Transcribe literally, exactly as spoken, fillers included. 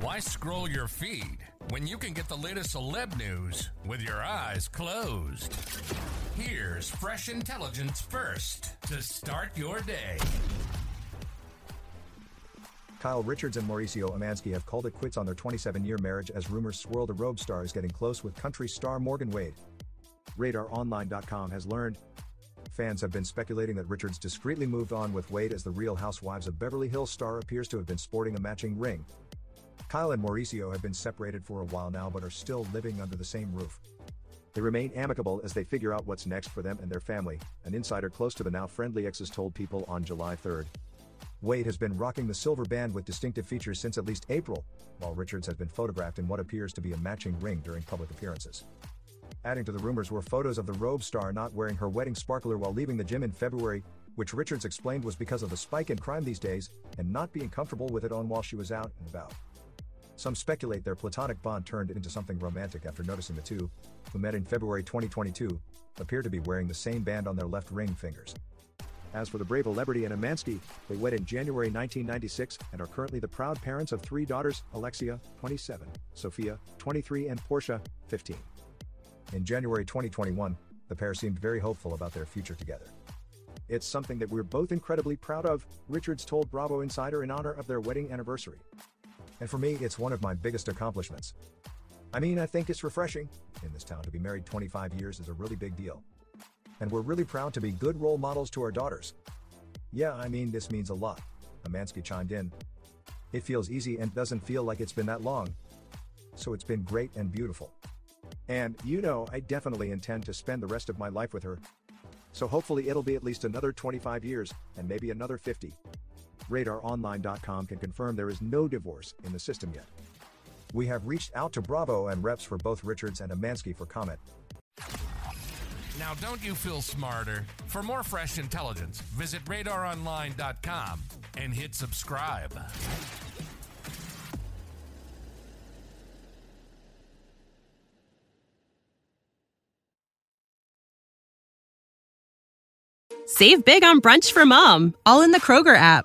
Why scroll your feed when you can get the latest celeb news with your eyes closed? Here's fresh intelligence first to start your day. Kyle Richards and Mauricio Umansky have called it quits on their twenty-seven-year marriage as rumors swirl the RHOBH star is getting close with country star Morgan Wade. Radar Online dot com has learned. Fans have been speculating that Richards discreetly moved on with Wade as the Real Housewives of Beverly Hills star appears to have been sporting a matching ring. Kyle and Mauricio have been separated for a while now but are still living under the same roof. They remain amicable as they figure out what's next for them and their family, an insider close to the now-friendly exes told People on July third. Wade has been rocking the silver band with distinctive features since at least April, while Richards has been photographed in what appears to be a matching ring during public appearances. Adding to the rumors were photos of the RHOBH star not wearing her wedding sparkler while leaving the gym in February, which Richards explained was because of the spike in crime these days, and not being comfortable with it on while she was out and about. Some speculate their platonic bond turned into something romantic after noticing the two, who met in February twenty twenty-two, appear to be wearing the same band on their left ring fingers. As for the Bravo celebrity and Umansky, they wed in January nineteen ninety-six and are currently the proud parents of three daughters, Alexia, twenty-seven, Sophia, twenty-three and Portia, fifteen. In January twenty twenty-one, the pair seemed very hopeful about their future together. "It's something that we're both incredibly proud of," Richards told Bravo Insider in honor of their wedding anniversary. "And for me, it's one of my biggest accomplishments. I mean, I think it's refreshing. In this town, to be married twenty-five years is a really big deal. And we're really proud to be good role models to our daughters. Yeah, I mean, this means a lot," Umansky chimed in. "It feels easy and doesn't feel like it's been that long. So it's been great and beautiful. And, you know, I definitely intend to spend the rest of my life with her. So hopefully it'll be at least another twenty-five years, and maybe another fifty. Radar Online dot com can confirm there is no divorce in the system yet. We have reached out to Bravo and reps for both Richards and Umansky for comment. Now, don't you feel smarter? For more fresh intelligence, visit Radar Online dot com and hit subscribe. Save big on brunch for mom, all in the Kroger app.